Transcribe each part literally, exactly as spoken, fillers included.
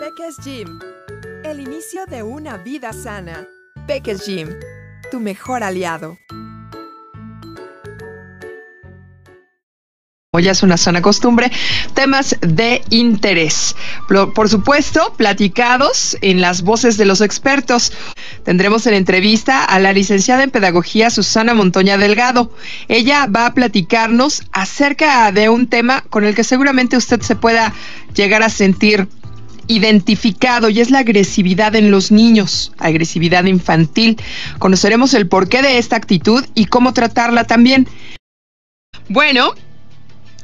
Peques Gym. El inicio de una vida sana. Peques Gym, tu mejor aliado. Ya es una sana costumbre, temas de interés, por supuesto, platicados en las voces de los expertos. Tendremos en entrevista a la licenciada en Pedagogía Susana Montoya Delgado. Ella va a platicarnos acerca de un tema con el que seguramente usted se pueda llegar a sentir identificado, y es la agresividad en los niños, agresividad infantil. Conoceremos el porqué de esta actitud y cómo tratarla también. Bueno,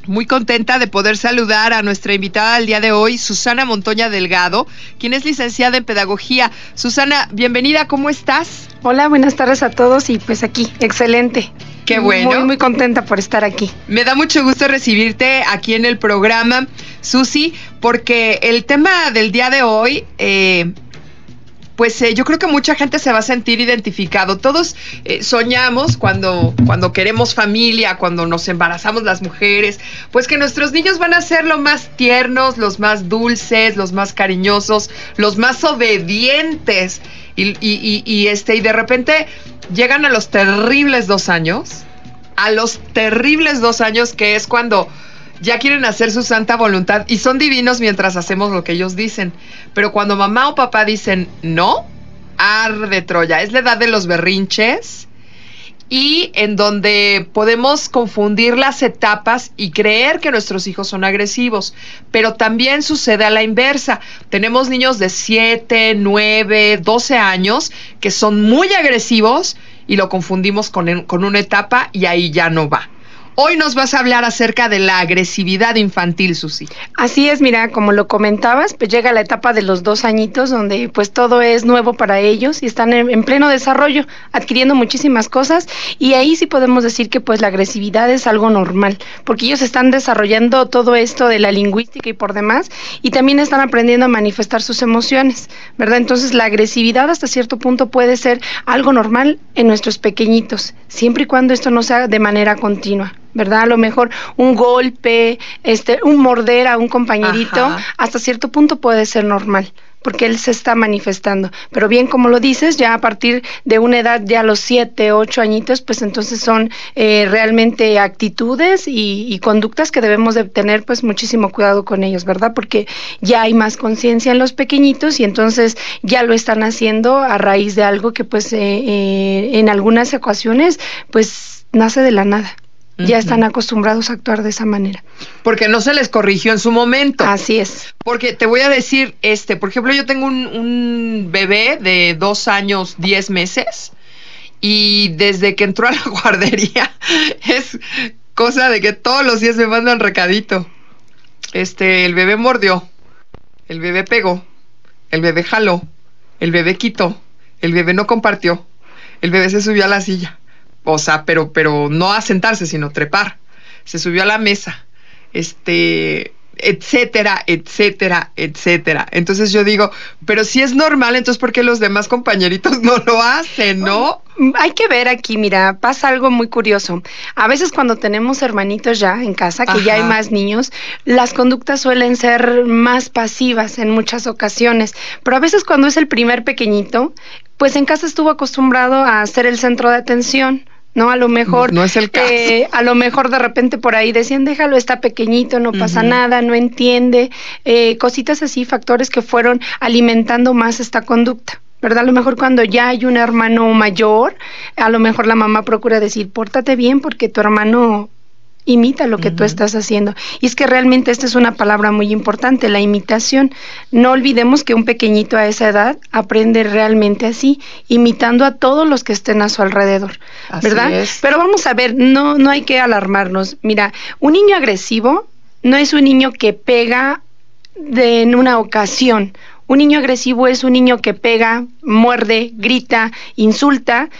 muy contenta de poder saludar a nuestra invitada del día de hoy, Susana Montoya Delgado, quien es licenciada en Pedagogía. Susana, bienvenida, ¿cómo estás? Hola, buenas tardes a todos y pues aquí, excelente. Qué bueno. Muy, muy contenta por estar aquí. Me da mucho gusto recibirte aquí en el programa, Susi, porque el tema del día de hoy... Eh, Pues eh, yo creo que mucha gente se va a sentir identificado. Todos eh, soñamos cuando, cuando queremos familia, cuando nos embarazamos las mujeres, pues que nuestros niños van a ser los más tiernos, los más dulces, los más cariñosos, los más obedientes. Y, y, y, y, este, y de repente llegan a los terribles dos años, a los terribles dos años que es cuando... ya quieren hacer su santa voluntad y son divinos mientras hacemos lo que ellos dicen. Pero cuando mamá o papá dicen no, arde Troya. Es la edad de los berrinches y en donde podemos confundir las etapas y creer que nuestros hijos son agresivos. Pero también sucede a la inversa. Tenemos niños de siete, nueve, doce años que son muy agresivos y lo confundimos con, con una etapa y ahí ya no va. Hoy nos vas a hablar acerca de la agresividad infantil, Susi. Así es, mira, como lo comentabas, pues llega la etapa de los dos añitos donde pues todo es nuevo para ellos y están en, en pleno desarrollo, adquiriendo muchísimas cosas, y ahí sí podemos decir que pues la agresividad es algo normal, porque ellos están desarrollando todo esto de la lingüística y por demás, y también están aprendiendo a manifestar sus emociones, ¿verdad? Entonces la agresividad hasta cierto punto puede ser algo normal en nuestros pequeñitos, siempre y cuando esto no sea de manera continua, ¿verdad? A lo mejor un golpe, este, un morder a un compañerito, ajá, hasta cierto punto puede ser normal, porque él se está manifestando. Pero bien, como lo dices, ya a partir de una edad, ya a los siete, ocho añitos, pues entonces son eh, realmente actitudes y, y conductas que debemos de tener pues muchísimo cuidado con ellos, ¿verdad? Porque ya hay más conciencia en los pequeñitos y entonces ya lo están haciendo a raíz de algo que pues eh, eh, en algunas ocasiones pues nace de la nada. Ya están acostumbrados a actuar de esa manera. Porque no se les corrigió en su momento. Así es. Porque te voy a decir, este, por ejemplo, yo tengo un, un bebé de dos años, diez meses, y desde que entró a la guardería, es cosa de que todos los días me mandan recadito. Este, el bebé mordió, el bebé pegó, el bebé jaló, el bebé quitó, el bebé no compartió, el bebé se subió a la silla. O sea, pero, pero no a sentarse, sino trepar. Se subió a la mesa, este, etcétera, etcétera, etcétera. Entonces yo digo, pero si es normal, entonces ¿por qué los demás compañeritos no lo hacen, no? Hay que ver aquí, mira, pasa algo muy curioso. A veces cuando tenemos hermanitos ya en casa, que ajá, ya hay más niños, las conductas suelen ser más pasivas en muchas ocasiones. Pero a veces cuando es el primer pequeñito, pues en casa estuvo acostumbrado a ser el centro de atención. No, a lo mejor no es el caso. Eh, a lo mejor de repente por ahí decían, déjalo, está pequeñito, no pasa uh-huh. nada, no entiende, eh, cositas así, factores que fueron alimentando más esta conducta, ¿verdad? A lo mejor cuando ya hay un hermano mayor, a lo mejor la mamá procura decir, pórtate bien porque tu hermano imita lo que uh-huh. tú estás haciendo. Y es que realmente esta es una palabra muy importante, la imitación. No olvidemos que un pequeñito a esa edad aprende realmente así, imitando a todos los que estén a su alrededor. Así ¿verdad? Es. Pero vamos a ver, no, no hay que alarmarnos. Mira, un niño agresivo no es un niño que pega de, en una ocasión. Un niño agresivo es un niño que pega, muerde, grita, insulta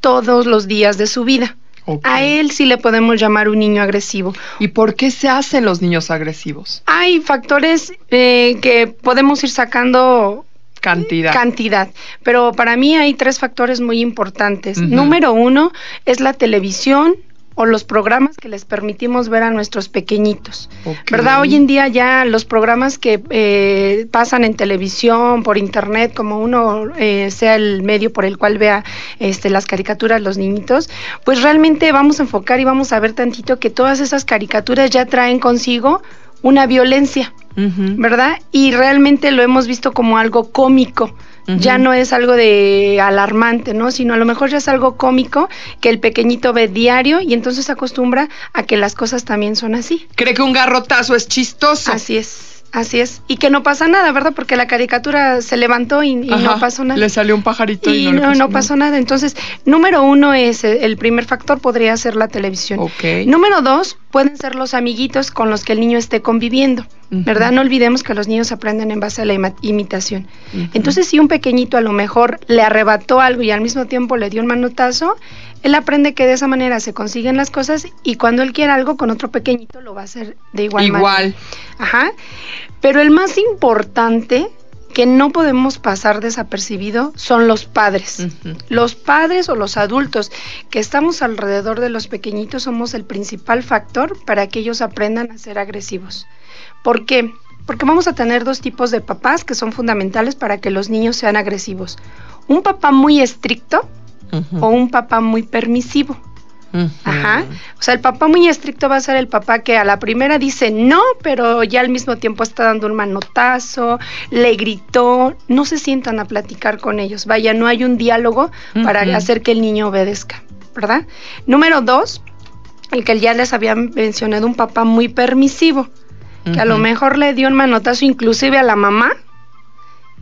todos los días de su vida. Okay. A él sí le podemos llamar un niño agresivo. ¿Y por qué se hacen los niños agresivos? Hay factores eh, que podemos ir sacando... Cantidad. Cantidad. Pero para mí hay tres factores muy importantes. Uh-huh. Número uno es la televisión o los programas que les permitimos ver a nuestros pequeñitos. Okay. ¿Verdad? Hoy en día ya los programas que eh, pasan en televisión, por internet, como uno eh, sea el medio por el cual vea este, las caricaturas, los niñitos, pues realmente vamos a enfocar y vamos a ver tantito que todas esas caricaturas ya traen consigo una violencia, uh-huh. ¿verdad? Y realmente lo hemos visto como algo cómico. Ya no es algo de alarmante, ¿no? Sino a lo mejor ya es algo cómico que el pequeñito ve diario y entonces se acostumbra a que las cosas también son así. Cree que un garrotazo es chistoso. Así es, así es. Y que no pasa nada, ¿verdad? Porque la caricatura se levantó y, y Ajá, no pasó nada. Le salió un pajarito y, y no, no, le pasó, no pasó nada. nada. Entonces, número uno es el primer factor, podría ser la televisión. Okay. Número dos, pueden ser los amiguitos con los que el niño esté conviviendo. ¿Verdad? No olvidemos que los niños aprenden en base a la imitación. Uh-huh. Entonces, si un pequeñito a lo mejor le arrebató algo y al mismo tiempo le dio un manotazo, él aprende que de esa manera se consiguen las cosas y cuando él quiera algo con otro pequeñito lo va a hacer de igual, igual. manera. Igual. Ajá. Pero el más importante que no podemos pasar desapercibido son los padres. Uh-huh. Los padres o los adultos que estamos alrededor de los pequeñitos somos el principal factor para que ellos aprendan a ser agresivos. ¿Por qué? Porque vamos a tener dos tipos de papás que son fundamentales para que los niños sean agresivos. Un papá muy estricto uh-huh. o un papá muy permisivo. Uh-huh. Ajá. O sea, el papá muy estricto va a ser el papá que a la primera dice no, pero ya al mismo tiempo está dando un manotazo, le gritó, no se sientan a platicar con ellos. Vaya, no hay un diálogo uh-huh. para hacer que el niño obedezca, ¿verdad? Número dos, el que ya les había mencionado, un papá muy permisivo. Que a lo mejor le dio un manotazo inclusive a la mamá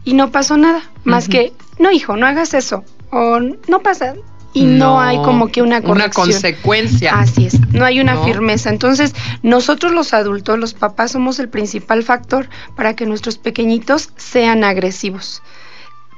y no pasó nada, más uh-huh. que, no hijo, no hagas eso, o no pasa, y no, no hay como que una corrección. Una consecuencia. Así es, no hay una no. firmeza. Entonces, nosotros los adultos, los papás, somos el principal factor para que nuestros pequeñitos sean agresivos.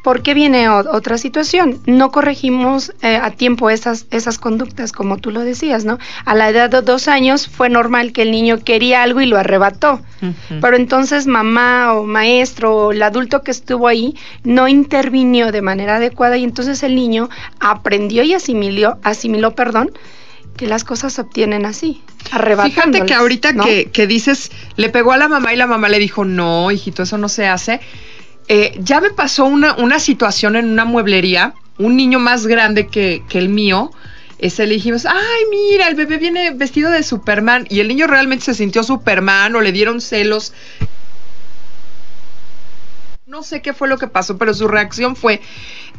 Porque viene otra situación, no corregimos eh, a tiempo esas, esas conductas, como tú lo decías, ¿no? A la edad de dos años fue normal que el niño quería algo y lo arrebató, uh-huh. pero entonces mamá o maestro o el adulto que estuvo ahí no intervino de manera adecuada y entonces el niño aprendió y asimiló, asimiló, perdón, que las cosas se obtienen así, arrebatándolas. Fíjate que ahorita ¿no? que, que dices, le pegó a la mamá y la mamá le dijo, no, hijito, eso no se hace. Eh, ya me pasó una, una situación en una mueblería, un niño más grande que, que el mío, ese le dijimos, ay mira, el bebé viene vestido de Superman, y el niño realmente se sintió Superman, o le dieron celos, no sé qué fue lo que pasó, pero su reacción fue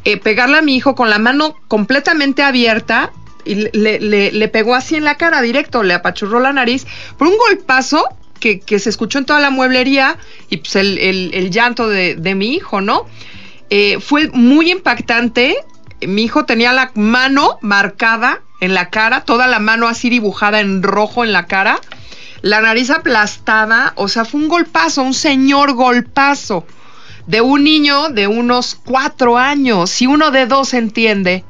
eh, pegarle a mi hijo con la mano completamente abierta, y le, le, le pegó así en la cara directo, le apachurró la nariz, por un golpazo, Que, que se escuchó en toda la mueblería y pues el, el, el llanto de, de mi hijo, ¿no? Eh, fue muy impactante. Mi hijo tenía la mano marcada en la cara, toda la mano así dibujada en rojo en la cara, la nariz aplastada, o sea, fue un golpazo, un señor golpazo de un niño de unos cuatro años. Si uno de dos entiende,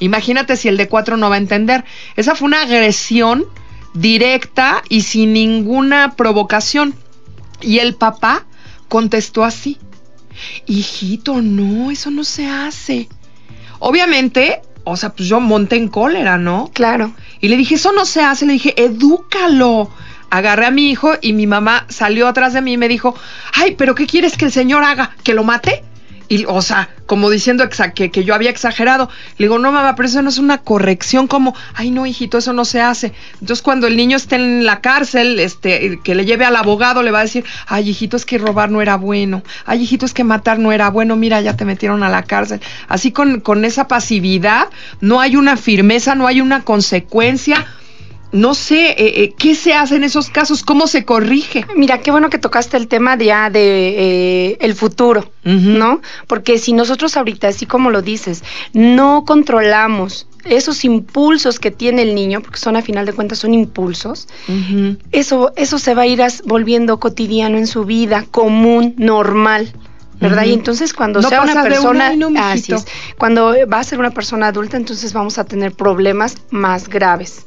imagínate si el de cuatro no va a entender. Esa fue una agresión directa y sin ninguna provocación. Y el papá contestó así: hijito, no, eso no se hace. Obviamente, o sea, pues yo monté en cólera, ¿no? Claro. Y le dije, eso no se hace, le dije, edúcalo. Agarré a mi hijo y mi mamá salió atrás de mí y me dijo, ay, pero ¿qué quieres que el señor haga? ¿Que lo mate? Y, o sea, como diciendo exa- que, que yo había exagerado. Le digo, no mamá, pero eso no es una corrección, como, ay no hijito, eso no se hace. Entonces cuando el niño esté en la cárcel, este, que le lleve al abogado, le va a decir, ay hijito, es que robar no era bueno, ay hijito, es que matar no era bueno, mira, ya te metieron a la cárcel. Así con, con esa pasividad, no hay una firmeza, no hay una consecuencia. No sé, eh, eh, ¿qué se hace en esos casos? ¿Cómo se corrige? Mira, qué bueno que tocaste el tema ya de eh, el futuro, uh-huh. ¿no? Porque si nosotros ahorita, así como lo dices, no controlamos esos impulsos que tiene el niño, porque son a final de cuentas son impulsos, uh-huh. eso, eso se va a ir as- volviendo cotidiano en su vida, común, normal. ¿Verdad? Uh-huh. Y entonces cuando no sea una persona, una no, así es, cuando va a ser una persona adulta, entonces vamos a tener problemas más graves.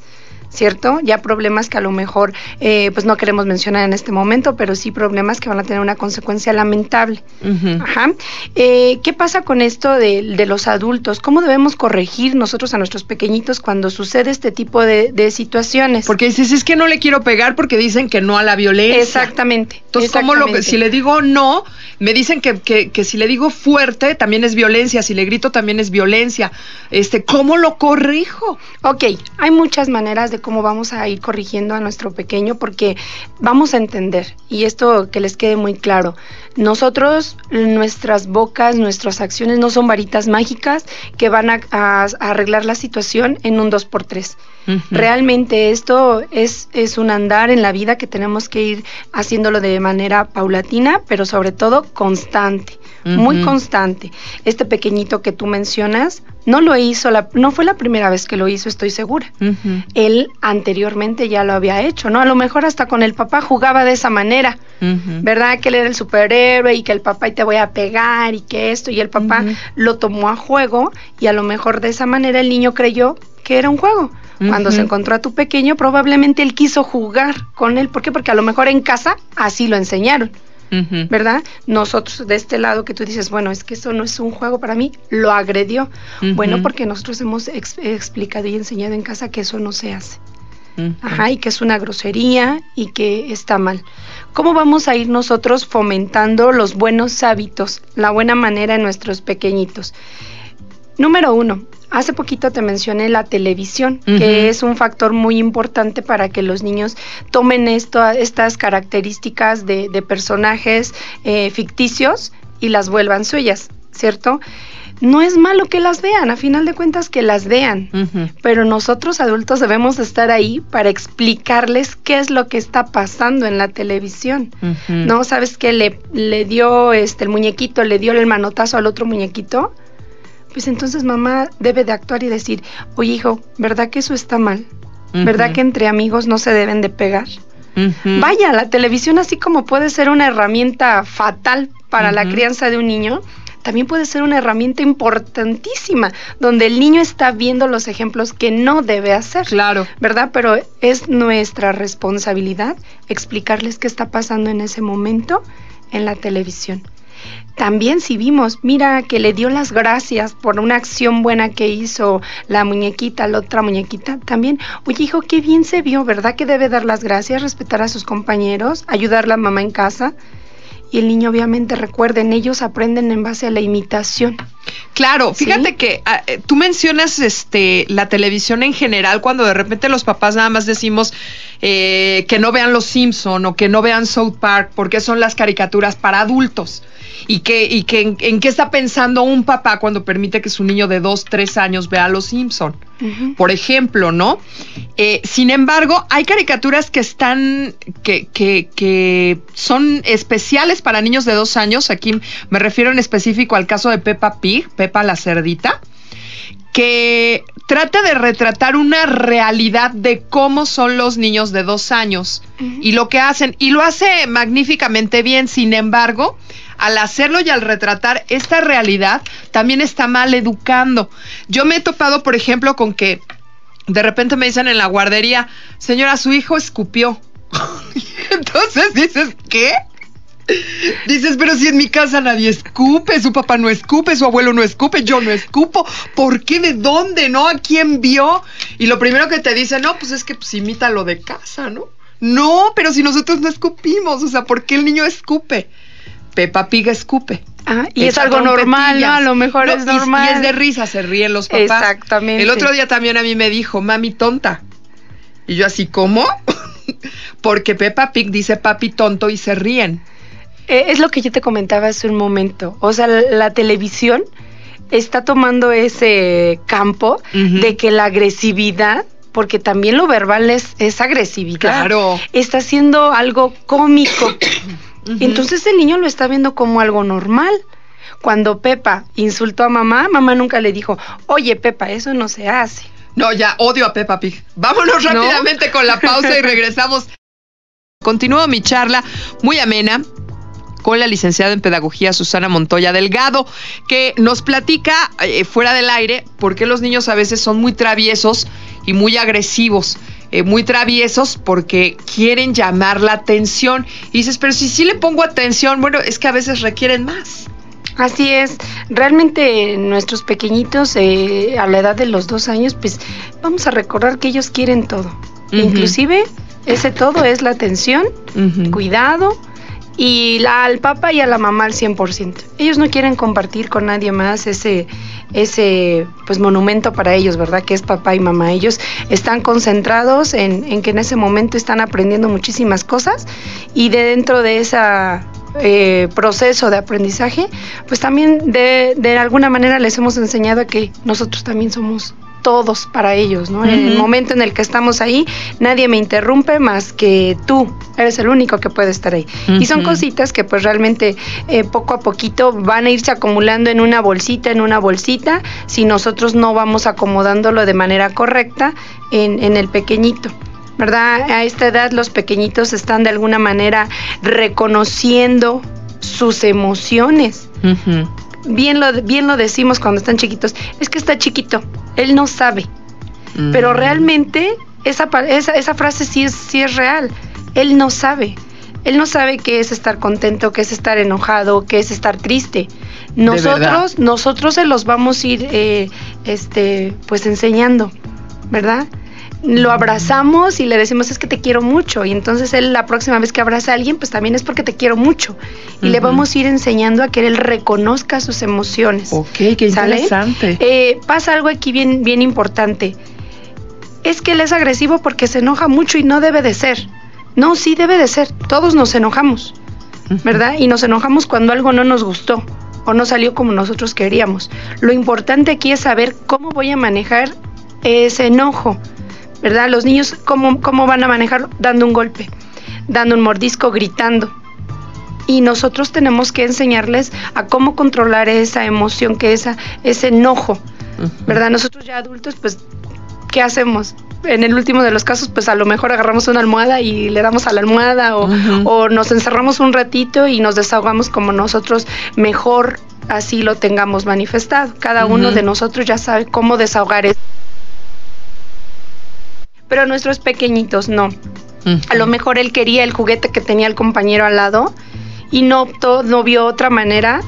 ¿cierto? Ya problemas que a lo mejor eh, pues no queremos mencionar en este momento, pero sí problemas que van a tener una consecuencia lamentable. Uh-huh. Ajá. Eh, ¿Qué pasa con esto de, de los adultos? ¿Cómo debemos corregir nosotros a nuestros pequeñitos cuando sucede este tipo de, de situaciones? Porque dices, es que no le quiero pegar porque dicen que no a la violencia. Exactamente. Entonces, exactamente. ¿Cómo lo, si le digo no, me dicen que, que, que si le digo fuerte también es violencia, si le grito también es violencia? Este, ¿cómo lo corrijo? Ok, hay muchas maneras de cómo vamos a ir corrigiendo a nuestro pequeño, porque vamos a entender, y esto que les quede muy claro, nosotros, nuestras bocas, nuestras acciones no son varitas mágicas que van a, a, a arreglar la situación en un dos por tres. Uh-huh. Realmente esto es, es un andar en la vida que tenemos que ir haciéndolo de manera paulatina, pero sobre todo constante. Uh-huh. Muy constante. Este pequeñito que tú mencionas no lo hizo, la, no fue la primera vez que lo hizo, estoy segura. Uh-huh. Él anteriormente ya lo había hecho, ¿no? A lo mejor hasta con el papá jugaba de esa manera, uh-huh, ¿verdad? Que él era el superhéroe y que el papá y te voy a pegar y que esto, y el papá uh-huh lo tomó a juego, y a lo mejor de esa manera el niño creyó que era un juego. Cuando uh-huh se encontró a tu pequeño, probablemente él quiso jugar con él. ¿Por qué? Porque a lo mejor en casa así lo enseñaron. Uh-huh. ¿Verdad? Nosotros de este lado que tú dices, bueno, es que eso no es un juego para mí, lo agredió. Uh-huh. Bueno, porque nosotros hemos ex- explicado y enseñado en casa que eso no se hace. Uh-huh. Ajá, y que es una grosería y que está mal. ¿Cómo vamos a ir nosotros fomentando los buenos hábitos, la buena manera en nuestros pequeñitos? Número uno, hace poquito te mencioné la televisión, uh-huh, que es un factor muy importante para que los niños tomen esto, estas características de, de personajes eh, ficticios y las vuelvan suyas, ¿cierto? No es malo que las vean, a final de cuentas que las vean, uh-huh, pero nosotros adultos debemos estar ahí para explicarles qué es lo que está pasando en la televisión. Uh-huh. ¿No? ¿Sabes qué? Le, le dio este, el muñequito, le dio el manotazo al otro muñequito. Pues entonces mamá debe de actuar y decir, oye hijo, ¿verdad que eso está mal? ¿Verdad uh-huh que entre amigos no se deben de pegar? Uh-huh. Vaya, la televisión, así como puede ser una herramienta fatal para uh-huh la crianza de un niño, también puede ser una herramienta importantísima, donde el niño está viendo los ejemplos que no debe hacer. Claro. ¿Verdad? Pero es nuestra responsabilidad explicarles qué está pasando en ese momento en la televisión. También si vimos, mira, que le dio las gracias por una acción buena que hizo la muñequita, la otra muñequita, también, oye hijo, qué bien se vio, ¿verdad? Que debe dar las gracias, respetar a sus compañeros, ayudar a la mamá en casa. Y el niño, obviamente, recuerden, ellos aprenden en base a la imitación. Claro, fíjate, ¿sí?, que a, tú mencionas este la televisión en general, cuando de repente los papás nada más decimos eh, que no vean Los Simpson o que no vean South Park, porque son las caricaturas para adultos. Y que, y que en, en qué está pensando un papá cuando permite que su niño de dos, tres años vea a Los Simpson, uh-huh, por ejemplo, ¿no? Eh, sin embargo, hay caricaturas que están, que, que, que son especiales para niños de dos años. Aquí me refiero en específico al caso de Peppa Pig, Peppa la cerdita, que trata de retratar una realidad de cómo son los niños de dos años uh-huh y lo que hacen, y lo hace magníficamente bien. Sin embargo, al hacerlo y al retratar esta realidad, también está mal educando. Yo me he topado, por ejemplo, con que de repente me dicen en la guardería, señora, su hijo escupió. Entonces dices, ¿qué? Dices, pero si en mi casa nadie escupe, su papá no escupe, su abuelo no escupe, yo no escupo, ¿por qué? ¿De dónde? ¿No? ¿A quién vio? Y lo primero que te dicen, no, pues es que pues, imita lo de casa, ¿no? No, pero si nosotros no escupimos, o sea, ¿por qué el niño escupe? Peppa Pig escupe. Ah, y es algo normal, ¿no? A lo mejor no, es normal. Y, y es de risa, se ríen los papás. Exactamente. El otro día también a mí me dijo, mami tonta. Y yo así, ¿cómo? Porque Peppa Pig dice papi tonto y se ríen. Es lo que yo te comentaba hace un momento. O sea, la, la televisión está tomando ese campo uh-huh de que la agresividad, porque también lo verbal es, es agresividad. Claro. Está siendo algo cómico. Uh-huh. Entonces el niño lo está viendo como algo normal. Cuando Peppa insultó a mamá, mamá nunca le dijo, oye Peppa, eso no se hace. No, ya odio a Peppa Pig. Vámonos rápidamente, ¿no?, con la pausa y regresamos. Continúo mi charla muy amena con la licenciada en Pedagogía Susana Montoya Delgado, que nos platica eh, fuera del aire por qué los niños a veces son muy traviesos y muy agresivos. eh, muy traviesos porque quieren llamar la atención. Y dices, pero si sí le pongo atención, bueno, es que a veces requieren más. Así es, realmente nuestros pequeñitos eh, a la edad de los dos años, pues vamos a recordar que ellos quieren todo. Uh-huh. Inclusive ese todo es la atención, uh-huh, cuidado y la, al papá y a la mamá al cien por ciento. Ellos no quieren compartir con nadie más ese, ese pues monumento para ellos, ¿verdad? Que es papá y mamá. Ellos están concentrados en, en que en ese momento están aprendiendo muchísimas cosas y de dentro de esa... Eh, proceso de aprendizaje, pues también de, de alguna manera les hemos enseñado que nosotros también somos todos para ellos, ¿no? Uh-huh. En el momento en el que estamos ahí, nadie me interrumpe más que tú, eres el único que puede estar ahí. Uh-huh. Y son cositas que pues realmente eh, poco a poquito van a irse acumulando en una bolsita, en una bolsita, si nosotros no vamos acomodándolo de manera correcta en, en el pequeñito, ¿verdad? A esta edad los pequeñitos están de alguna manera reconociendo sus emociones. Uh-huh. Bien lo, bien lo decimos cuando están chiquitos. Es que está chiquito, él no sabe. Uh-huh. Pero realmente esa, esa, esa frase sí es, sí es real. Él no sabe. Él no sabe qué es estar contento, qué es estar enojado, qué es estar triste. Nosotros, nosotros se los vamos a ir eh, este, pues enseñando, ¿verdad? Lo abrazamos y le decimos, es que te quiero mucho. Y entonces él la próxima vez que abraza a alguien, pues también es porque te quiero mucho. Y uh-huh, le vamos a ir enseñando a que él reconozca sus emociones. Ok, qué ¿sale? Interesante. Eh, pasa algo aquí bien, bien importante. Es que él es agresivo porque se enoja mucho y no debe de ser. No, sí debe de ser. Todos nos enojamos, uh-huh, ¿verdad? Y nos enojamos cuando algo no nos gustó o no salió como nosotros queríamos. Lo importante aquí es saber cómo voy a manejar ese enojo, ¿verdad? Los niños, ¿cómo, cómo van a manejarlo? Dando un golpe, dando un mordisco, gritando. Y nosotros tenemos que enseñarles a cómo controlar esa emoción, que esa, ese enojo, ¿verdad? Nosotros ya adultos, pues, ¿qué hacemos? En el último de los casos, pues a lo mejor agarramos una almohada y le damos a la almohada o, uh-huh, o nos encerramos un ratito y nos desahogamos como nosotros mejor así lo tengamos manifestado. Cada uh-huh uno de nosotros ya sabe cómo desahogar eso. Pero nuestros pequeñitos no. Uh-huh. A lo mejor él quería el juguete que tenía el compañero al lado y no optó, no vio otra manera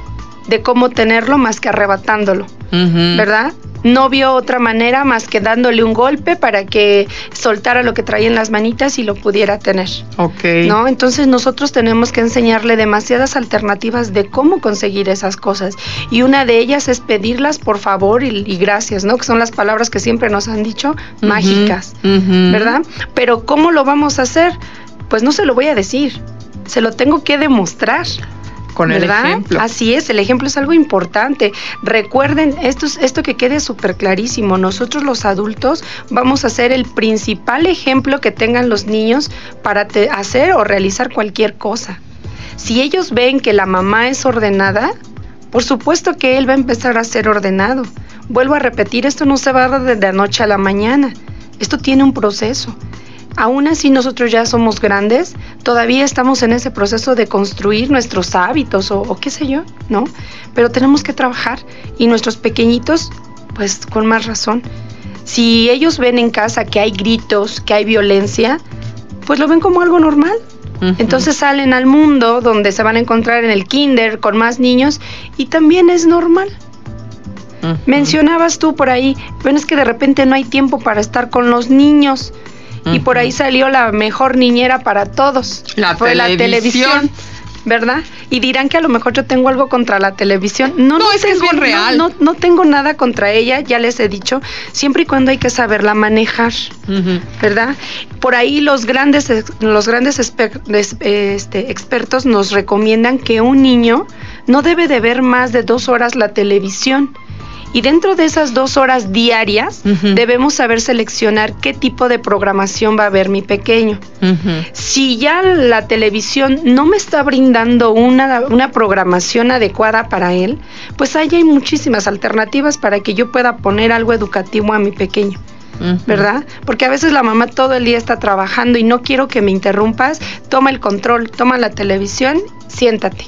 de cómo tenerlo más que arrebatándolo, uh-huh, ¿verdad? No vio otra manera más que dándole un golpe para que soltara lo que traía en las manitas y lo pudiera tener. Okay. ¿No? Entonces nosotros tenemos que enseñarle demasiadas alternativas de cómo conseguir esas cosas. Y una de ellas es pedirlas por favor y, y gracias, ¿no? Que son las palabras que siempre nos han dicho, uh-huh, mágicas, uh-huh, ¿verdad? Pero ¿cómo lo vamos a hacer? Pues no se lo voy a decir, se lo tengo que demostrar. Con ¿verdad? El ejemplo. Así es, el ejemplo es algo importante. Recuerden, esto, esto que quede súper clarísimo, nosotros los adultos vamos a ser el principal ejemplo que tengan los niños para te, hacer o realizar cualquier cosa. Si ellos ven que la mamá es ordenada, por supuesto que él va a empezar a ser ordenado. Vuelvo a repetir, esto no se va a dar de la noche a la mañana, esto tiene un proceso. Aún así nosotros ya somos grandes, todavía estamos en ese proceso de construir nuestros hábitos o, o qué sé yo, ¿no? Pero tenemos que trabajar y nuestros pequeñitos, pues con más razón. Si ellos ven en casa que hay gritos, que hay violencia, pues lo ven como algo normal. Uh-huh. Entonces salen al mundo donde se van a encontrar en el kinder con más niños y también es normal. Uh-huh. Mencionabas tú por ahí, bueno, es que de repente no hay tiempo para estar con los niños. Y uh-huh, por ahí salió la mejor niñera para todos. La fue televisión. La televisión, ¿verdad? Y dirán que a lo mejor yo tengo algo contra la televisión. No, no, no es tengo, bien real. No, no, no tengo nada contra ella, ya les he dicho, siempre y cuando hay que saberla manejar, uh-huh, ¿verdad? Por ahí los grandes, los grandes esper, este, expertos nos recomiendan que un niño no debe de ver más de dos horas la televisión. Y dentro de esas dos horas diarias, uh-huh, debemos saber seleccionar qué tipo de programación va a ver mi pequeño. Uh-huh. Si ya la televisión no me está brindando una, una programación adecuada para él, pues ahí hay muchísimas alternativas para que yo pueda poner algo educativo a mi pequeño, uh-huh, ¿verdad? Porque a veces la mamá todo el día está trabajando y no quiero que me interrumpas, toma el control, toma la televisión, siéntate.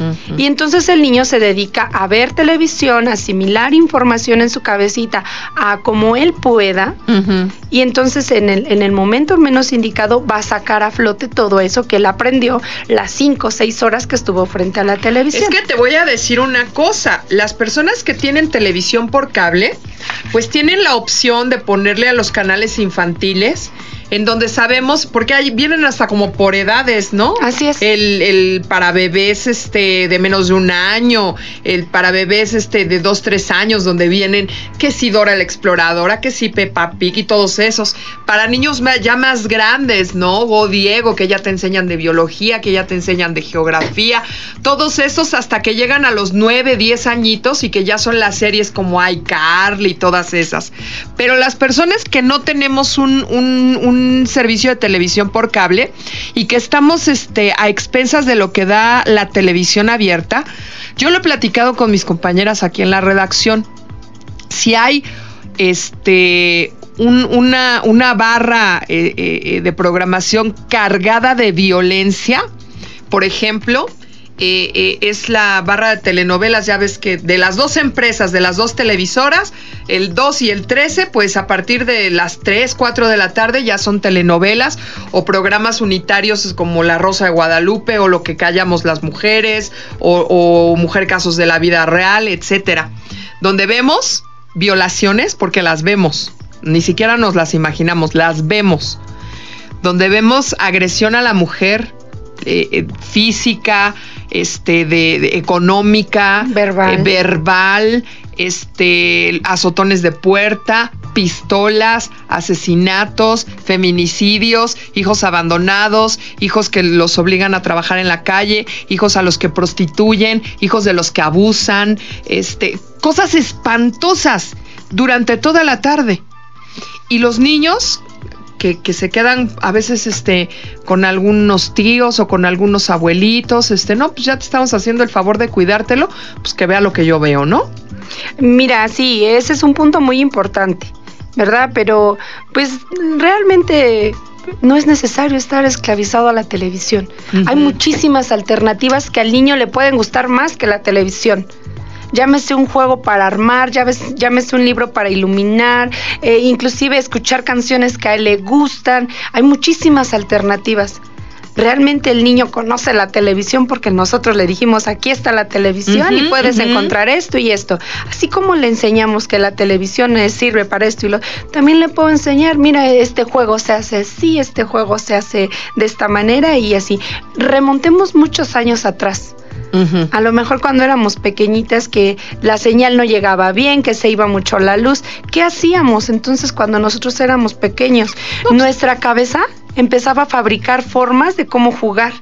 Uh-huh. Y entonces el niño se dedica a ver televisión, a asimilar información en su cabecita, a como él pueda, uh-huh. y entonces en el, en el momento menos indicado va a sacar a flote todo eso que él aprendió las cinco o seis horas que estuvo frente a la televisión. Es que te voy a decir una cosa, las personas que tienen televisión por cable, pues tienen la opción de ponerle a los canales infantiles, en donde sabemos, porque ahí vienen hasta como por edades, ¿no? Así es. El, el para bebés este de menos de un año, el para bebés este de dos, tres años, donde vienen que si Dora la Exploradora, que si Peppa Pig y todos esos. Para niños ya más grandes, ¿no? O Diego, que ya te enseñan de biología, que ya te enseñan de geografía. Todos esos hasta que llegan a los nueve, diez añitos y que ya son las series como iCarly y todas esas. Pero las personas que no tenemos un, un, un un servicio de televisión por cable y que estamos este, a expensas de lo que da la televisión abierta. Yo lo he platicado con mis compañeras aquí en la redacción. Si hay este un, una, una barra eh, eh, de programación cargada de violencia, por ejemplo... Eh, eh, es la barra de telenovelas, ya ves que de las dos empresas, de las dos televisoras, el dos y el trece, pues a partir de las tres, cuatro de la tarde ya son telenovelas o programas unitarios como La Rosa de Guadalupe o Lo que callamos las mujeres o, o Mujer Casos de la Vida Real, etcétera, donde vemos violaciones porque las vemos, ni siquiera nos las imaginamos, las vemos, donde vemos agresión a la mujer eh, eh, física, este de, de económica, verbal, eh, verbal este azotones de puerta, pistolas, asesinatos, feminicidios, hijos abandonados, hijos que los obligan a trabajar en la calle, hijos a los que prostituyen, hijos de los que abusan, este cosas espantosas durante toda la tarde. Y los niños Que, que se quedan a veces este con algunos tíos o con algunos abuelitos, este no, pues ya te estamos haciendo el favor de cuidártelo, pues que vea lo que yo veo, ¿no? Mira, sí, ese es un punto muy importante, ¿verdad? Pero pues realmente no es necesario estar esclavizado a la televisión. Uh-huh. Hay muchísimas alternativas que al niño le pueden gustar más que la televisión. Llámese un juego para armar, llámese, llámese un libro para iluminar, eh, inclusive escuchar canciones que a él le gustan. Hay muchísimas alternativas. Realmente el niño conoce la televisión porque nosotros le dijimos, aquí está la televisión, uh-huh, y puedes uh-huh. encontrar esto y esto. Así como le enseñamos que la televisión sirve para esto y lo, también le puedo enseñar, mira, este juego se hace así, este juego se hace de esta manera y así. Remontemos muchos años atrás. Uh-huh. A lo mejor cuando éramos pequeñitas que la señal no llegaba bien, que se iba mucho la luz, ¿qué hacíamos entonces cuando nosotros éramos pequeños? Ups. Nuestra cabeza empezaba a fabricar formas de cómo jugar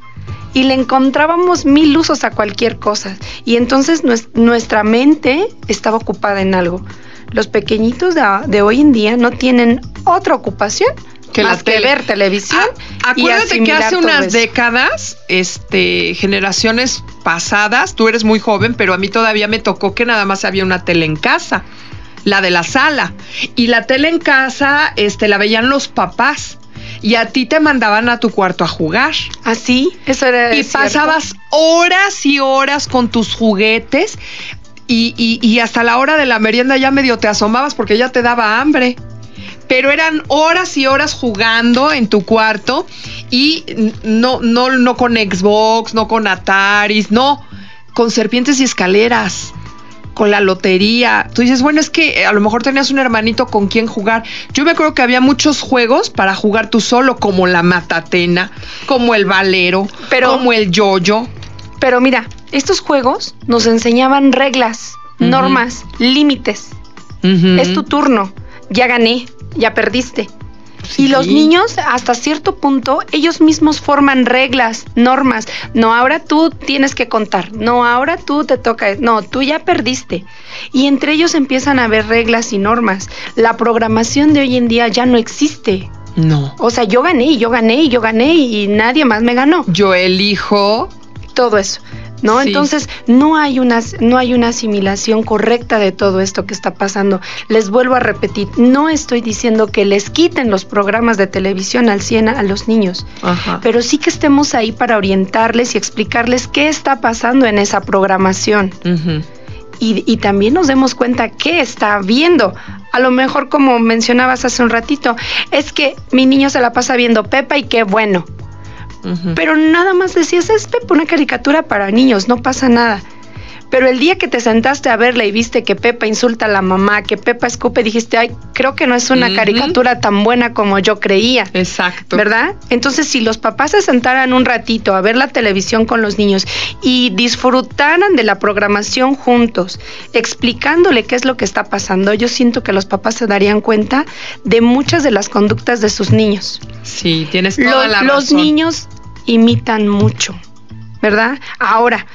y le encontrábamos mil usos a cualquier cosa y entonces nuestra mente estaba ocupada en algo. Los pequeñitos de, de hoy en día no tienen otra ocupación que más que tele. ver televisión. Ah, acuérdate que hace unas décadas, este, generaciones pasadas, tú eres muy joven, pero a mí todavía me tocó que nada más había una tele en casa, la de la sala, y la tele en casa, este, la veían los papás. Y a ti te mandaban a tu cuarto a jugar. Así, eso era. Y pasabas horas y horas con tus juguetes y, y, y hasta la hora de la merienda ya medio te asomabas porque ya te daba hambre. Pero eran horas y horas jugando en tu cuarto y no, no, no con Xbox, no con Ataris, no, con serpientes y escaleras, con la lotería. Tú dices, bueno, es que a lo mejor tenías un hermanito con quien jugar. Yo me acuerdo que había muchos juegos para jugar tú solo, como la matatena, como el valero, pero, como el yoyo. Pero mira, estos juegos nos enseñaban reglas, uh-huh. normas, límites. Uh-huh. Es tu turno, ya gané. Ya perdiste. Sí. Y los niños, hasta cierto punto, ellos mismos forman reglas, normas. No, ahora tú tienes que contar. No, ahora tú te toca. No, tú ya perdiste. Y entre ellos empiezan a haber reglas y normas. La programación de hoy en día ya no existe. No. O sea, yo gané, y yo gané, y yo gané, y nadie más me ganó. Yo elijo... Todo eso. ¿no? Sí. Entonces no hay una, no hay una asimilación correcta de todo esto que está pasando. Les vuelvo a repetir, no estoy diciendo que les quiten los programas de televisión al cien a los niños, ajá, pero sí que estemos ahí para orientarles y explicarles qué está pasando en esa programación. Uh-huh. Y, y también nos demos cuenta qué está viendo. A lo mejor, como mencionabas hace un ratito, es que mi niño se la pasa viendo Peppa y qué bueno. Uh-huh. Pero nada más decías, es Peppa, una caricatura para niños, no pasa nada. Pero el día que te sentaste a verla y viste que Peppa insulta a la mamá, que Peppa escupe, dijiste, ay, creo que no es una uh-huh. caricatura tan buena como yo creía. Exacto. ¿Verdad? Entonces, si los papás se sentaran un ratito a ver la televisión con los niños y disfrutaran de la programación juntos, explicándole qué es lo que está pasando, yo siento que los papás se darían cuenta de muchas de las conductas de sus niños. Sí, tienes toda los, la razón. Los niños imitan mucho, ¿verdad? Ahora,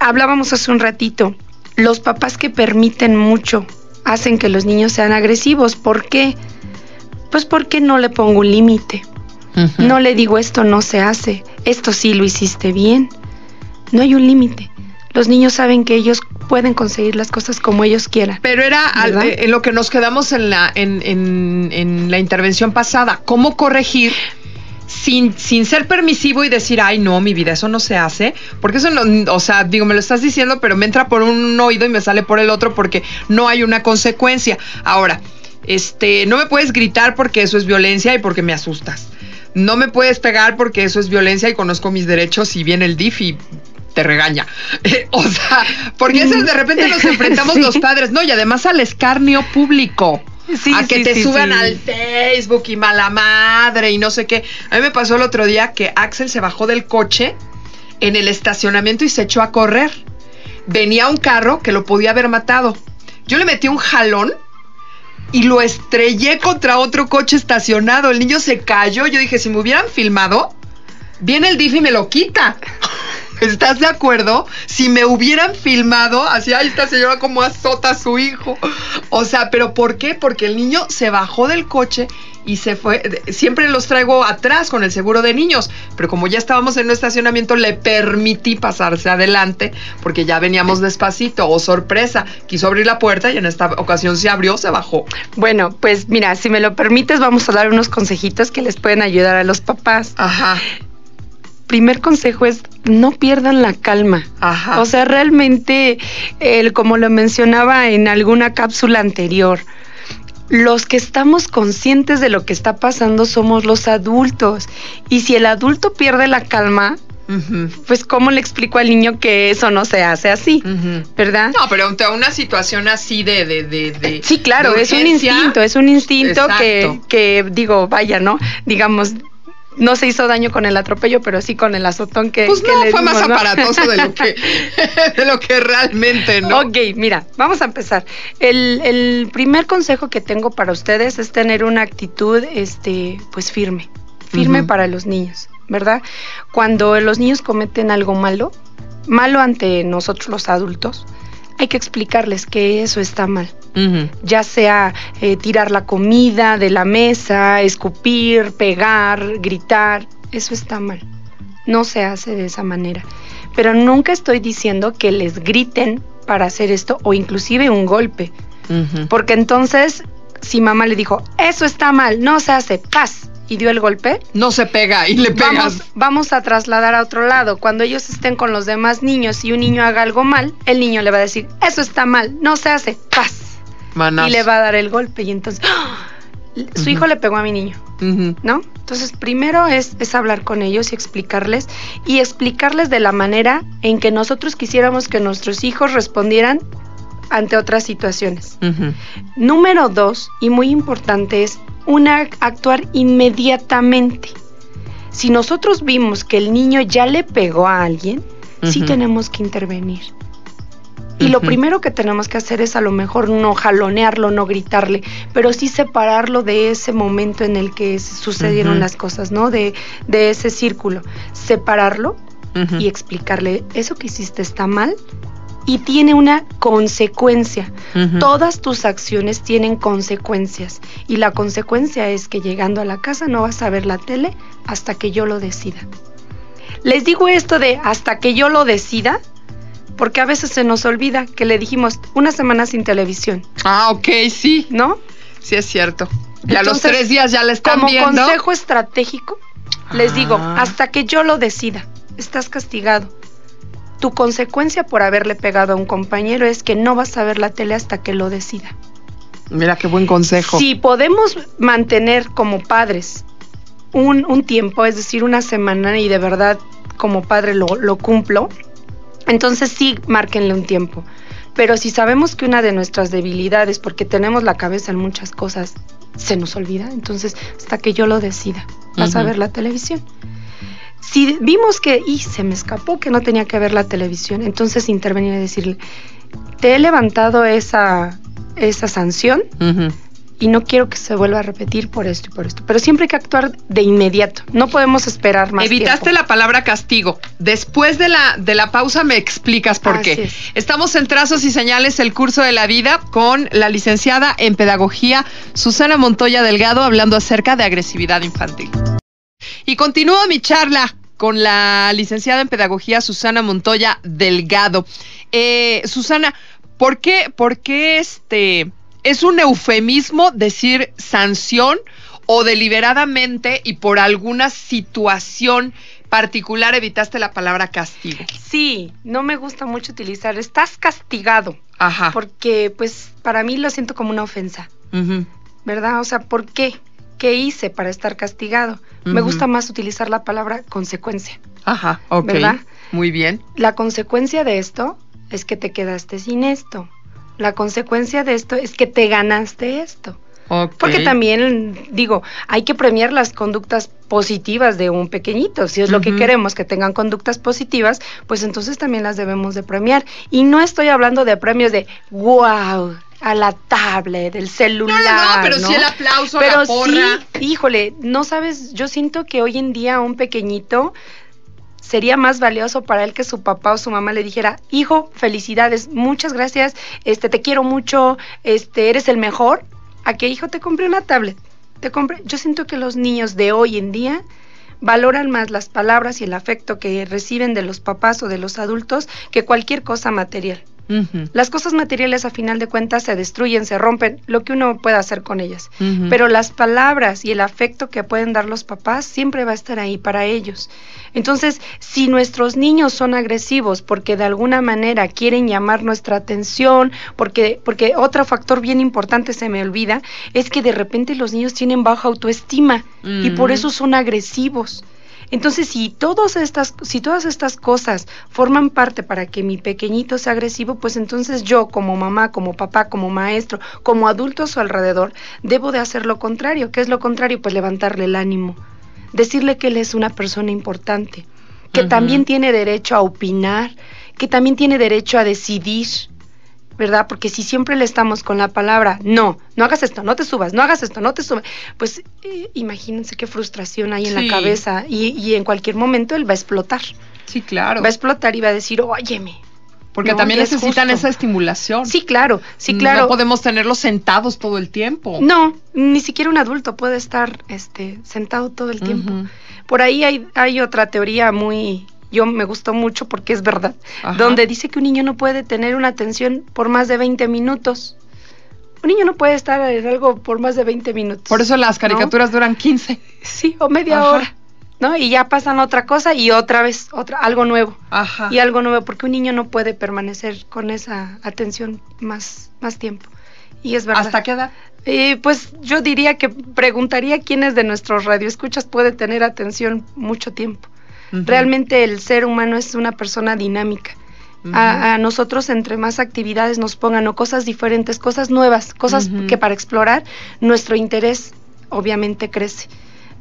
hablábamos hace un ratito, los papás que permiten mucho hacen que los niños sean agresivos. ¿Por qué? Pues porque no le pongo un límite. Uh-huh. No le digo, esto no se hace, esto sí lo hiciste bien. No hay un límite. Los niños saben que ellos pueden conseguir las cosas como ellos quieran. Pero era al, eh, en lo que nos quedamos en la, en, en, en la intervención pasada. ¿Cómo corregir? Sin, sin ser permisivo y decir, ay, no, mi vida, eso no se hace, porque eso no, o sea, digo, me lo estás diciendo, pero me entra por un oído y me sale por el otro porque no hay una consecuencia. Ahora, este, no me puedes gritar porque eso es violencia y porque me asustas. No me puedes pegar porque eso es violencia y conozco mis derechos y viene el D I F y te regaña. Eh, o sea, porque eso de repente nos enfrentamos sí. los padres, ¿no? Y además al escarnio público. Sí, a que sí, te sí, suban sí. al Facebook y mala madre y no sé qué. A mí me pasó el otro día que Axel se bajó del coche en el estacionamiento y se echó a correr. Venía un carro que lo podía haber matado. Yo le metí un jalón y lo estrellé contra otro coche estacionado. El niño se cayó. Yo dije, si me hubieran filmado, viene el D I F y me lo quita. ¿Estás de acuerdo? Si me hubieran filmado, así, ay, esta señora como azota a su hijo. O sea, ¿pero por qué? Porque el niño se bajó del coche y se fue. Siempre los traigo atrás con el seguro de niños, pero como ya estábamos en un estacionamiento, le permití pasarse adelante porque ya veníamos despacito. O sorpresa, quiso abrir la puerta y en esta ocasión se abrió, se bajó. Bueno, pues mira, si me lo permites, vamos a dar unos consejitos que les pueden ayudar a los papás. Ajá. Primer consejo es no pierdan la calma. Ajá. O sea, realmente, eh, como lo mencionaba en alguna cápsula anterior, los que estamos conscientes de lo que está pasando somos los adultos. Y si el adulto pierde la calma, uh-huh. pues ¿cómo le explico al niño que eso no se hace así? Uh-huh. ¿Verdad? No, pero ante una situación así de... de, de, de sí, claro, de es un instinto, es un instinto que, que, digo, vaya, ¿no? Digamos... No se hizo daño con el atropello, pero sí con el azotón que, pues que no, le fue dimos, más ¿no? aparatoso de lo que de lo que realmente, ¿no? Ok, mira, vamos a empezar. El, el primer consejo que tengo para ustedes es tener una actitud, este, pues firme, firme uh-huh. para los niños, ¿verdad? Cuando los niños cometen algo malo, malo ante nosotros los adultos, hay que explicarles que eso está mal. Uh-huh. Ya sea eh, tirar la comida de la mesa, escupir, pegar, gritar, eso está mal. No se hace de esa manera. Pero nunca estoy diciendo que les griten para hacer esto o inclusive un golpe. Uh-huh. Porque entonces, si mamá le dijo, eso está mal, no se hace, paz, y dio el golpe, no se pega y le pegas. Vamos, vamos a trasladar a otro lado. Cuando ellos estén con los demás niños y un niño haga algo mal, el niño le va a decir, eso está mal, no se hace, paz. Manas. Y le va a dar el golpe. Y entonces, ¡oh! su uh-huh. hijo le pegó a mi niño, uh-huh. ¿no? Entonces, primero es, es hablar con ellos y explicarles, y explicarles de la manera en que nosotros quisiéramos que nuestros hijos respondieran ante otras situaciones. Uh-huh. Número dos, y muy importante, es una, actuar inmediatamente. Si nosotros vimos que el niño ya le pegó a alguien, uh-huh. sí tenemos que intervenir. Y uh-huh. lo primero que tenemos que hacer es a lo mejor no jalonearlo, no gritarle, pero sí separarlo de ese momento en el que sucedieron uh-huh. las cosas, ¿no? De, de ese círculo. Separarlo uh-huh. y explicarle, eso que hiciste está mal y tiene una consecuencia. Uh-huh. Todas tus acciones tienen consecuencias. Y la consecuencia es que llegando a la casa no vas a ver la tele hasta que yo lo decida. Les digo esto de hasta que yo lo decida porque a veces se nos olvida que le dijimos una semana sin televisión. Ah, ok, sí. ¿No? Sí, es cierto. Y a los tres días ya la están viendo. Como consejo estratégico, les digo, hasta que yo lo decida, estás castigado. Tu consecuencia por haberle pegado a un compañero es que no vas a ver la tele hasta que lo decida. Mira, qué buen consejo. Si podemos mantener como padres un, un tiempo, es decir, una semana, y de verdad como padre lo, lo cumplo, entonces sí, márquenle un tiempo. Pero si sabemos que una de nuestras debilidades, porque tenemos la cabeza en muchas cosas, se nos olvida, entonces hasta que yo lo decida, vas uh-huh. a ver la televisión. Si vimos que, y se me escapó, que no tenía que ver la televisión, entonces intervenir y decirle, te he levantado esa, esa sanción uh-huh. y no quiero que se vuelva a repetir por esto y por esto. Pero siempre hay que actuar de inmediato, no podemos esperar más tiempo. Evitaste la palabra castigo. Después de la, de la pausa me explicas por qué. Así es. Estamos en Trazos y Señales, el curso de la vida, con la licenciada en pedagogía Susana Montoya Delgado, hablando acerca de agresividad infantil. Y continúo mi charla con la licenciada en pedagogía Susana Montoya Delgado. Eh, Susana, ¿por qué, por qué este, es un eufemismo decir sanción o deliberadamente y por alguna situación particular evitaste la palabra castigo? Sí, no me gusta mucho utilizar, estás castigado. Ajá. Porque pues para mí lo siento como una ofensa, uh-huh. ¿verdad? O sea, ¿por qué? ¿Qué hice para estar castigado? Uh-huh. Me gusta más utilizar la palabra consecuencia. Ajá, ok. ¿Verdad? Muy bien. La consecuencia de esto es que te quedaste sin esto. La consecuencia de esto es que te ganaste esto. Okay. Porque también, digo, hay que premiar las conductas positivas de un pequeñito. Si es lo uh-huh. que queremos, que tengan conductas positivas, pues entonces también las debemos de premiar. Y no estoy hablando de premios de wow, a la tablet, del celular. No, no, pero ¿no? sí el aplauso, pero la porra. Sí, híjole, no sabes, yo siento que hoy en día un pequeñito sería más valioso para él que su papá o su mamá le dijera, hijo, felicidades, muchas gracias, este, te quiero mucho, este, eres el mejor, a que hijo te compré una tablet, te compré. Yo siento que los niños de hoy en día valoran más las palabras y el afecto que reciben de los papás o de los adultos que cualquier cosa material. Uh-huh. Las cosas materiales a final de cuentas se destruyen, se rompen, lo que uno pueda hacer con ellas. Uh-huh. Pero las palabras y el afecto que pueden dar los papás siempre va a estar ahí para ellos. Entonces, si nuestros niños son agresivos porque de alguna manera quieren llamar nuestra atención, porque, porque otro factor bien importante se me olvida, es que de repente los niños tienen baja autoestima uh-huh. y por eso son agresivos. Entonces, si todas estas, si todas estas cosas forman parte para que mi pequeñito sea agresivo, pues entonces yo, como mamá, como papá, como maestro, como adulto a su alrededor, debo de hacer lo contrario. ¿Qué es lo contrario? Pues levantarle el ánimo, decirle que él es una persona importante, que uh-huh. también tiene derecho a opinar, que también tiene derecho a decidir, ¿verdad? Porque si siempre le estamos con la palabra, no, no hagas esto, no te subas, no hagas esto, no te subas, pues eh, imagínense qué frustración hay en sí. la cabeza, y, y en cualquier momento él va a explotar. Sí, claro. Va a explotar y va a decir, óyeme. Porque no, también necesitan es esa estimulación. Sí, claro, sí, claro. No podemos tenerlos sentados todo el tiempo. No, ni siquiera un adulto puede estar este, sentado todo el tiempo. Uh-huh. Por ahí hay, hay otra teoría muy... Yo me gustó mucho porque es verdad. Ajá. Donde dice que un niño no puede tener una atención por más de veinte minutos. Un niño no puede estar en algo por más de veinte minutos. Por eso las caricaturas ¿no? duran quince. Sí, o media Ajá. hora, ¿no? Y ya pasan otra cosa y otra vez, otra, algo nuevo. Ajá. Y algo nuevo, porque un niño no puede permanecer con esa atención más, más tiempo. Y es verdad. ¿Hasta qué edad? Eh, pues yo diría que preguntaría quiénes de nuestros radioescuchas puede tener atención mucho tiempo. Uh-huh. Realmente el ser humano es una persona dinámica. Uh-huh. a, a nosotros entre más actividades nos pongan o cosas diferentes, cosas nuevas, cosas uh-huh. que para explorar, nuestro interés obviamente crece,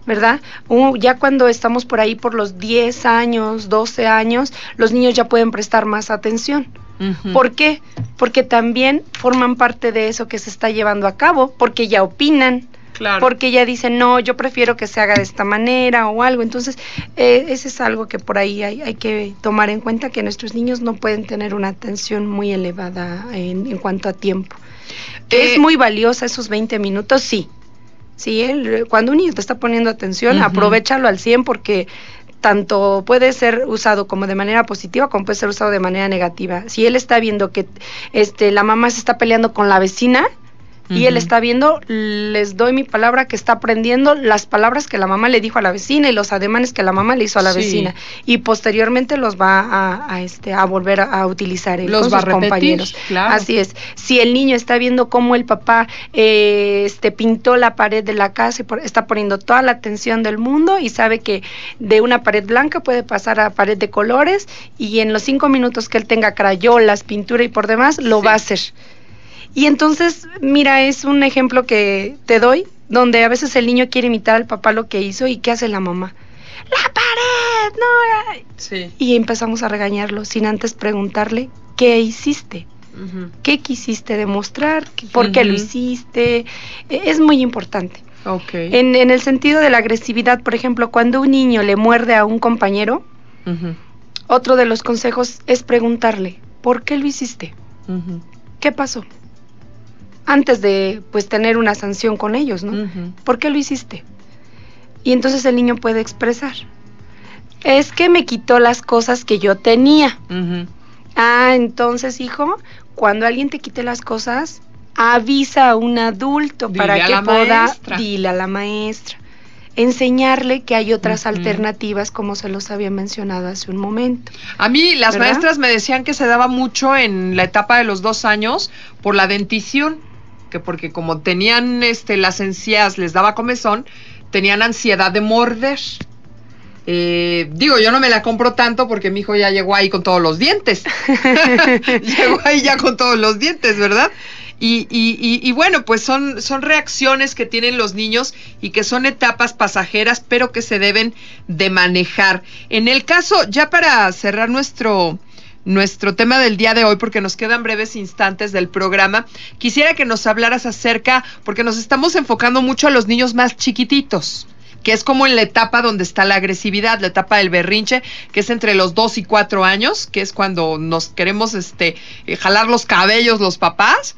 ¿verdad? Uh, ya cuando estamos por ahí por los diez años, doce años, los niños ya pueden prestar más atención. Uh-huh. ¿Por qué? Porque también forman parte de eso que se está llevando a cabo, porque ya opinan. Claro. Porque ella dice, no, yo prefiero que se haga de esta manera o algo. Entonces, eh, ese es algo que por ahí hay, hay que tomar en cuenta, que nuestros niños no pueden tener una atención muy elevada en, en cuanto a tiempo. Eh, ¿Es muy valiosa esos veinte minutos? Sí. Sí, el, cuando un niño te está poniendo atención, uh-huh. aprovéchalo al cien porque tanto puede ser usado como de manera positiva como puede ser usado de manera negativa. Si él está viendo que este la mamá se está peleando con la vecina y uh-huh. él está viendo, les doy mi palabra que está aprendiendo las palabras que la mamá le dijo a la vecina y los ademanes que la mamá le hizo a la sí. vecina, y posteriormente los va a, a este a volver a, a utilizar él, los con va sus a repetir, compañeros. Claro. Así es. Si el niño está viendo cómo el papá eh, este pintó la pared de la casa y por, está poniendo toda la atención del mundo y sabe que de una pared blanca puede pasar a pared de colores, y en los cinco minutos que él tenga crayolas, pintura y por demás lo sí. va a hacer. Y entonces, mira, es un ejemplo que te doy, donde a veces el niño quiere imitar al papá lo que hizo, y ¿qué hace la mamá? ¡La pared! ¡No! La... Sí. Y empezamos a regañarlo, sin antes preguntarle, ¿qué hiciste? Uh-huh. ¿Qué quisiste demostrar? ¿Por uh-huh. qué lo hiciste? Es muy importante. Okay. En, en el sentido de la agresividad, por ejemplo, cuando un niño le muerde a un compañero, uh-huh. otro de los consejos es preguntarle, ¿por qué lo hiciste? Uh-huh. ¿Qué pasó? Antes de, pues, tener una sanción con ellos, ¿no? Uh-huh. ¿Por qué lo hiciste? Y entonces el niño puede expresar. Es que me quitó las cosas que yo tenía. Uh-huh. Ah, entonces, hijo, cuando alguien te quite las cosas, avisa a un adulto dile para que pueda... Maestra. Dile a la maestra. Enseñarle que hay otras uh-huh. alternativas, como se los había mencionado hace un momento. A mí las ¿verdad? Maestras me decían que se daba mucho en la etapa de los dos años por la dentición, que porque como tenían este las encías, les daba comezón, tenían ansiedad de morder. Eh, digo, yo no me la compro tanto porque mi hijo ya llegó ahí con todos los dientes. Llegó ahí ya con todos los dientes, ¿verdad? Y, y, y, y bueno, pues son, son reacciones que tienen los niños y que son etapas pasajeras, pero que se deben de manejar. En el caso, ya para cerrar nuestro... nuestro tema del día de hoy, porque nos quedan breves instantes del programa, quisiera que nos hablaras acerca, porque nos estamos enfocando mucho a los niños más chiquititos, que es como en la etapa donde está la agresividad, la etapa del berrinche, que es entre los dos y cuatro años, que es cuando nos queremos este, jalar los cabellos los papás.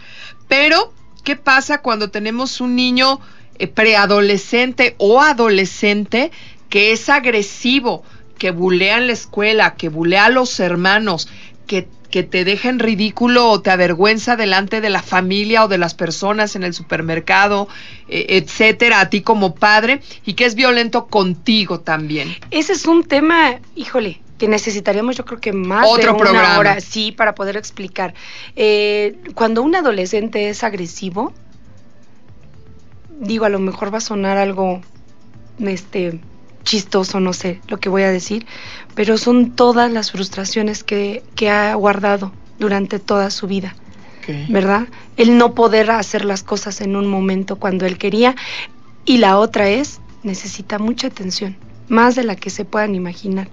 Pero ¿qué pasa cuando tenemos un niño eh, preadolescente o adolescente que es agresivo, que bulea en la escuela, que bulea a los hermanos, que, que te deja en ridículo o te avergüenza delante de la familia o de las personas en el supermercado, eh, etcétera, a ti como padre, y que es violento contigo también? Ese es un tema, híjole, que necesitaríamos, yo creo que más Otro de programa. Una hora, sí, para poder explicar. Eh, cuando un adolescente es agresivo, digo, a lo mejor va a sonar algo, este... chistoso, no sé lo que voy a decir, pero son todas las frustraciones que, que ha guardado durante toda su vida, okay. ¿verdad? El no poder hacer las cosas en un momento cuando él quería, y la otra es, necesita mucha atención, más de la que se puedan imaginar.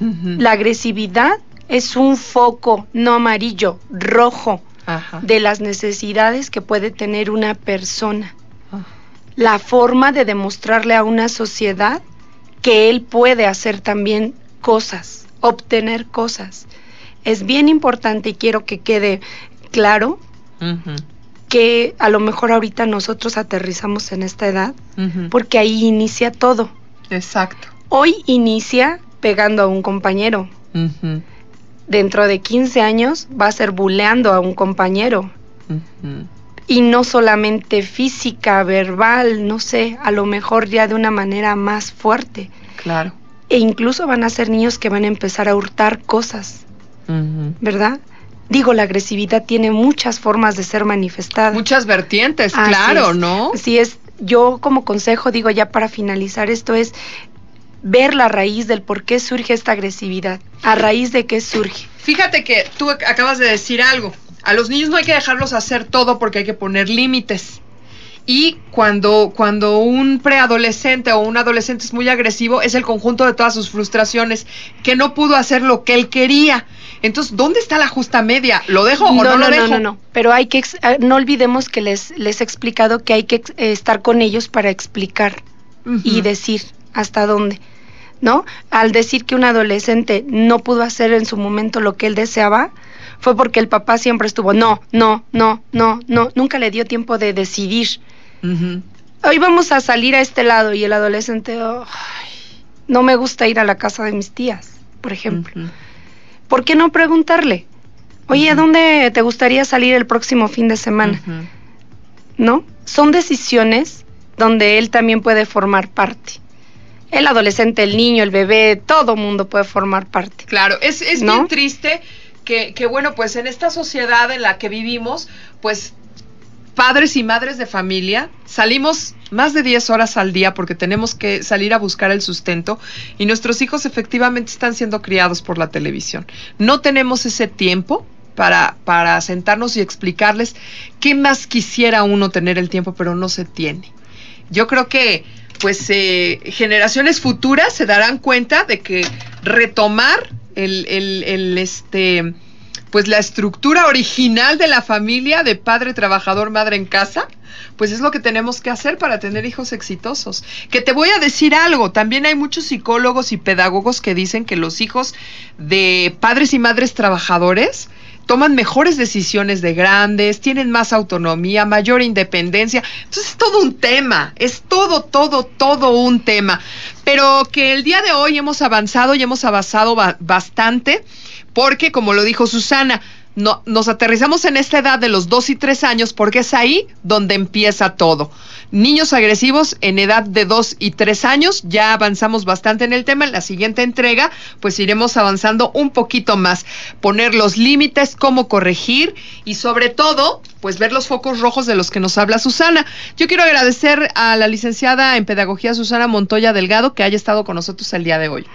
Uh-huh. La agresividad es un foco, no amarillo, rojo, ajá. de las necesidades que puede tener una persona. Oh. La forma de demostrarle a una sociedad que él puede hacer también cosas, obtener cosas. Es bien importante, y quiero que quede claro uh-huh. que a lo mejor ahorita nosotros aterrizamos en esta edad, uh-huh. porque ahí inicia todo. Exacto. Hoy inicia pegando a un compañero. Uh-huh. Dentro de quince años va a ser buleando a un compañero. Uh-huh. Y no solamente física, verbal, no sé, a lo mejor ya de una manera más fuerte. Claro. E incluso van a ser niños que van a empezar a hurtar cosas, uh-huh. ¿verdad? Digo, la agresividad tiene muchas formas de ser manifestada. Muchas vertientes, así claro, es. ¿No? Así es. Yo como consejo digo, ya para finalizar esto, es ver la raíz del por qué surge esta agresividad, a raíz de qué surge. Fíjate que tú acabas de decir algo. A los niños no hay que dejarlos hacer todo porque hay que poner límites. Y cuando, cuando un preadolescente o un adolescente es muy agresivo, es el conjunto de todas sus frustraciones, que no pudo hacer lo que él quería. Entonces, ¿dónde está la justa media? ¿Lo dejo o no, no, no lo dejo? No, no, no, pero hay que, no olvidemos que les, les he explicado que hay que estar con ellos para explicar uh-huh. y decir hasta dónde. ¿No? Al decir que un adolescente no pudo hacer en su momento lo que él deseaba, fue porque el papá siempre estuvo, no, no, no, no, no, nunca le dio tiempo de decidir. Uh-huh. Hoy vamos a salir a este lado, y el adolescente, oh, No me gusta ir a la casa de mis tías, por ejemplo. Uh-huh. ¿Por qué no preguntarle? Oye, ¿a dónde te gustaría salir el próximo fin de semana? Uh-huh. ¿No? Son decisiones donde él también puede formar parte. El adolescente, el niño, el bebé, todo mundo puede formar parte. Claro, es, es ¿no? bien triste que, que, bueno, pues en esta sociedad en la que vivimos, pues padres y madres de familia salimos más de diez horas al día porque tenemos que salir a buscar el sustento y nuestros hijos efectivamente están siendo criados por la televisión. No tenemos ese tiempo para, para sentarnos y explicarles qué más quisiera uno tener el tiempo, pero no se tiene. Yo creo que pues eh, generaciones futuras se darán cuenta de que retomar el, el, el este pues la estructura original de la familia de padre trabajador, madre en casa, pues es lo que tenemos que hacer para tener hijos exitosos. Que te voy a decir algo, también hay muchos psicólogos y pedagogos que dicen que los hijos de padres y madres trabajadores toman mejores decisiones de grandes, tienen más autonomía, mayor independencia. Entonces es todo un tema, es todo, todo, todo un tema. Pero que el día de hoy hemos avanzado y hemos avanzado ba- bastante, porque como lo dijo Susana, no, nos aterrizamos en esta edad de los dos y tres años porque es ahí donde empieza todo. Niños agresivos en edad de dos y tres años, ya avanzamos bastante en el tema. En la siguiente entrega pues iremos avanzando un poquito más, poner los límites, cómo corregir y sobre todo pues ver los focos rojos de los que nos habla Susana. Yo quiero agradecer a la licenciada en pedagogía Susana Montoya Delgado que haya estado con nosotros el día de hoy.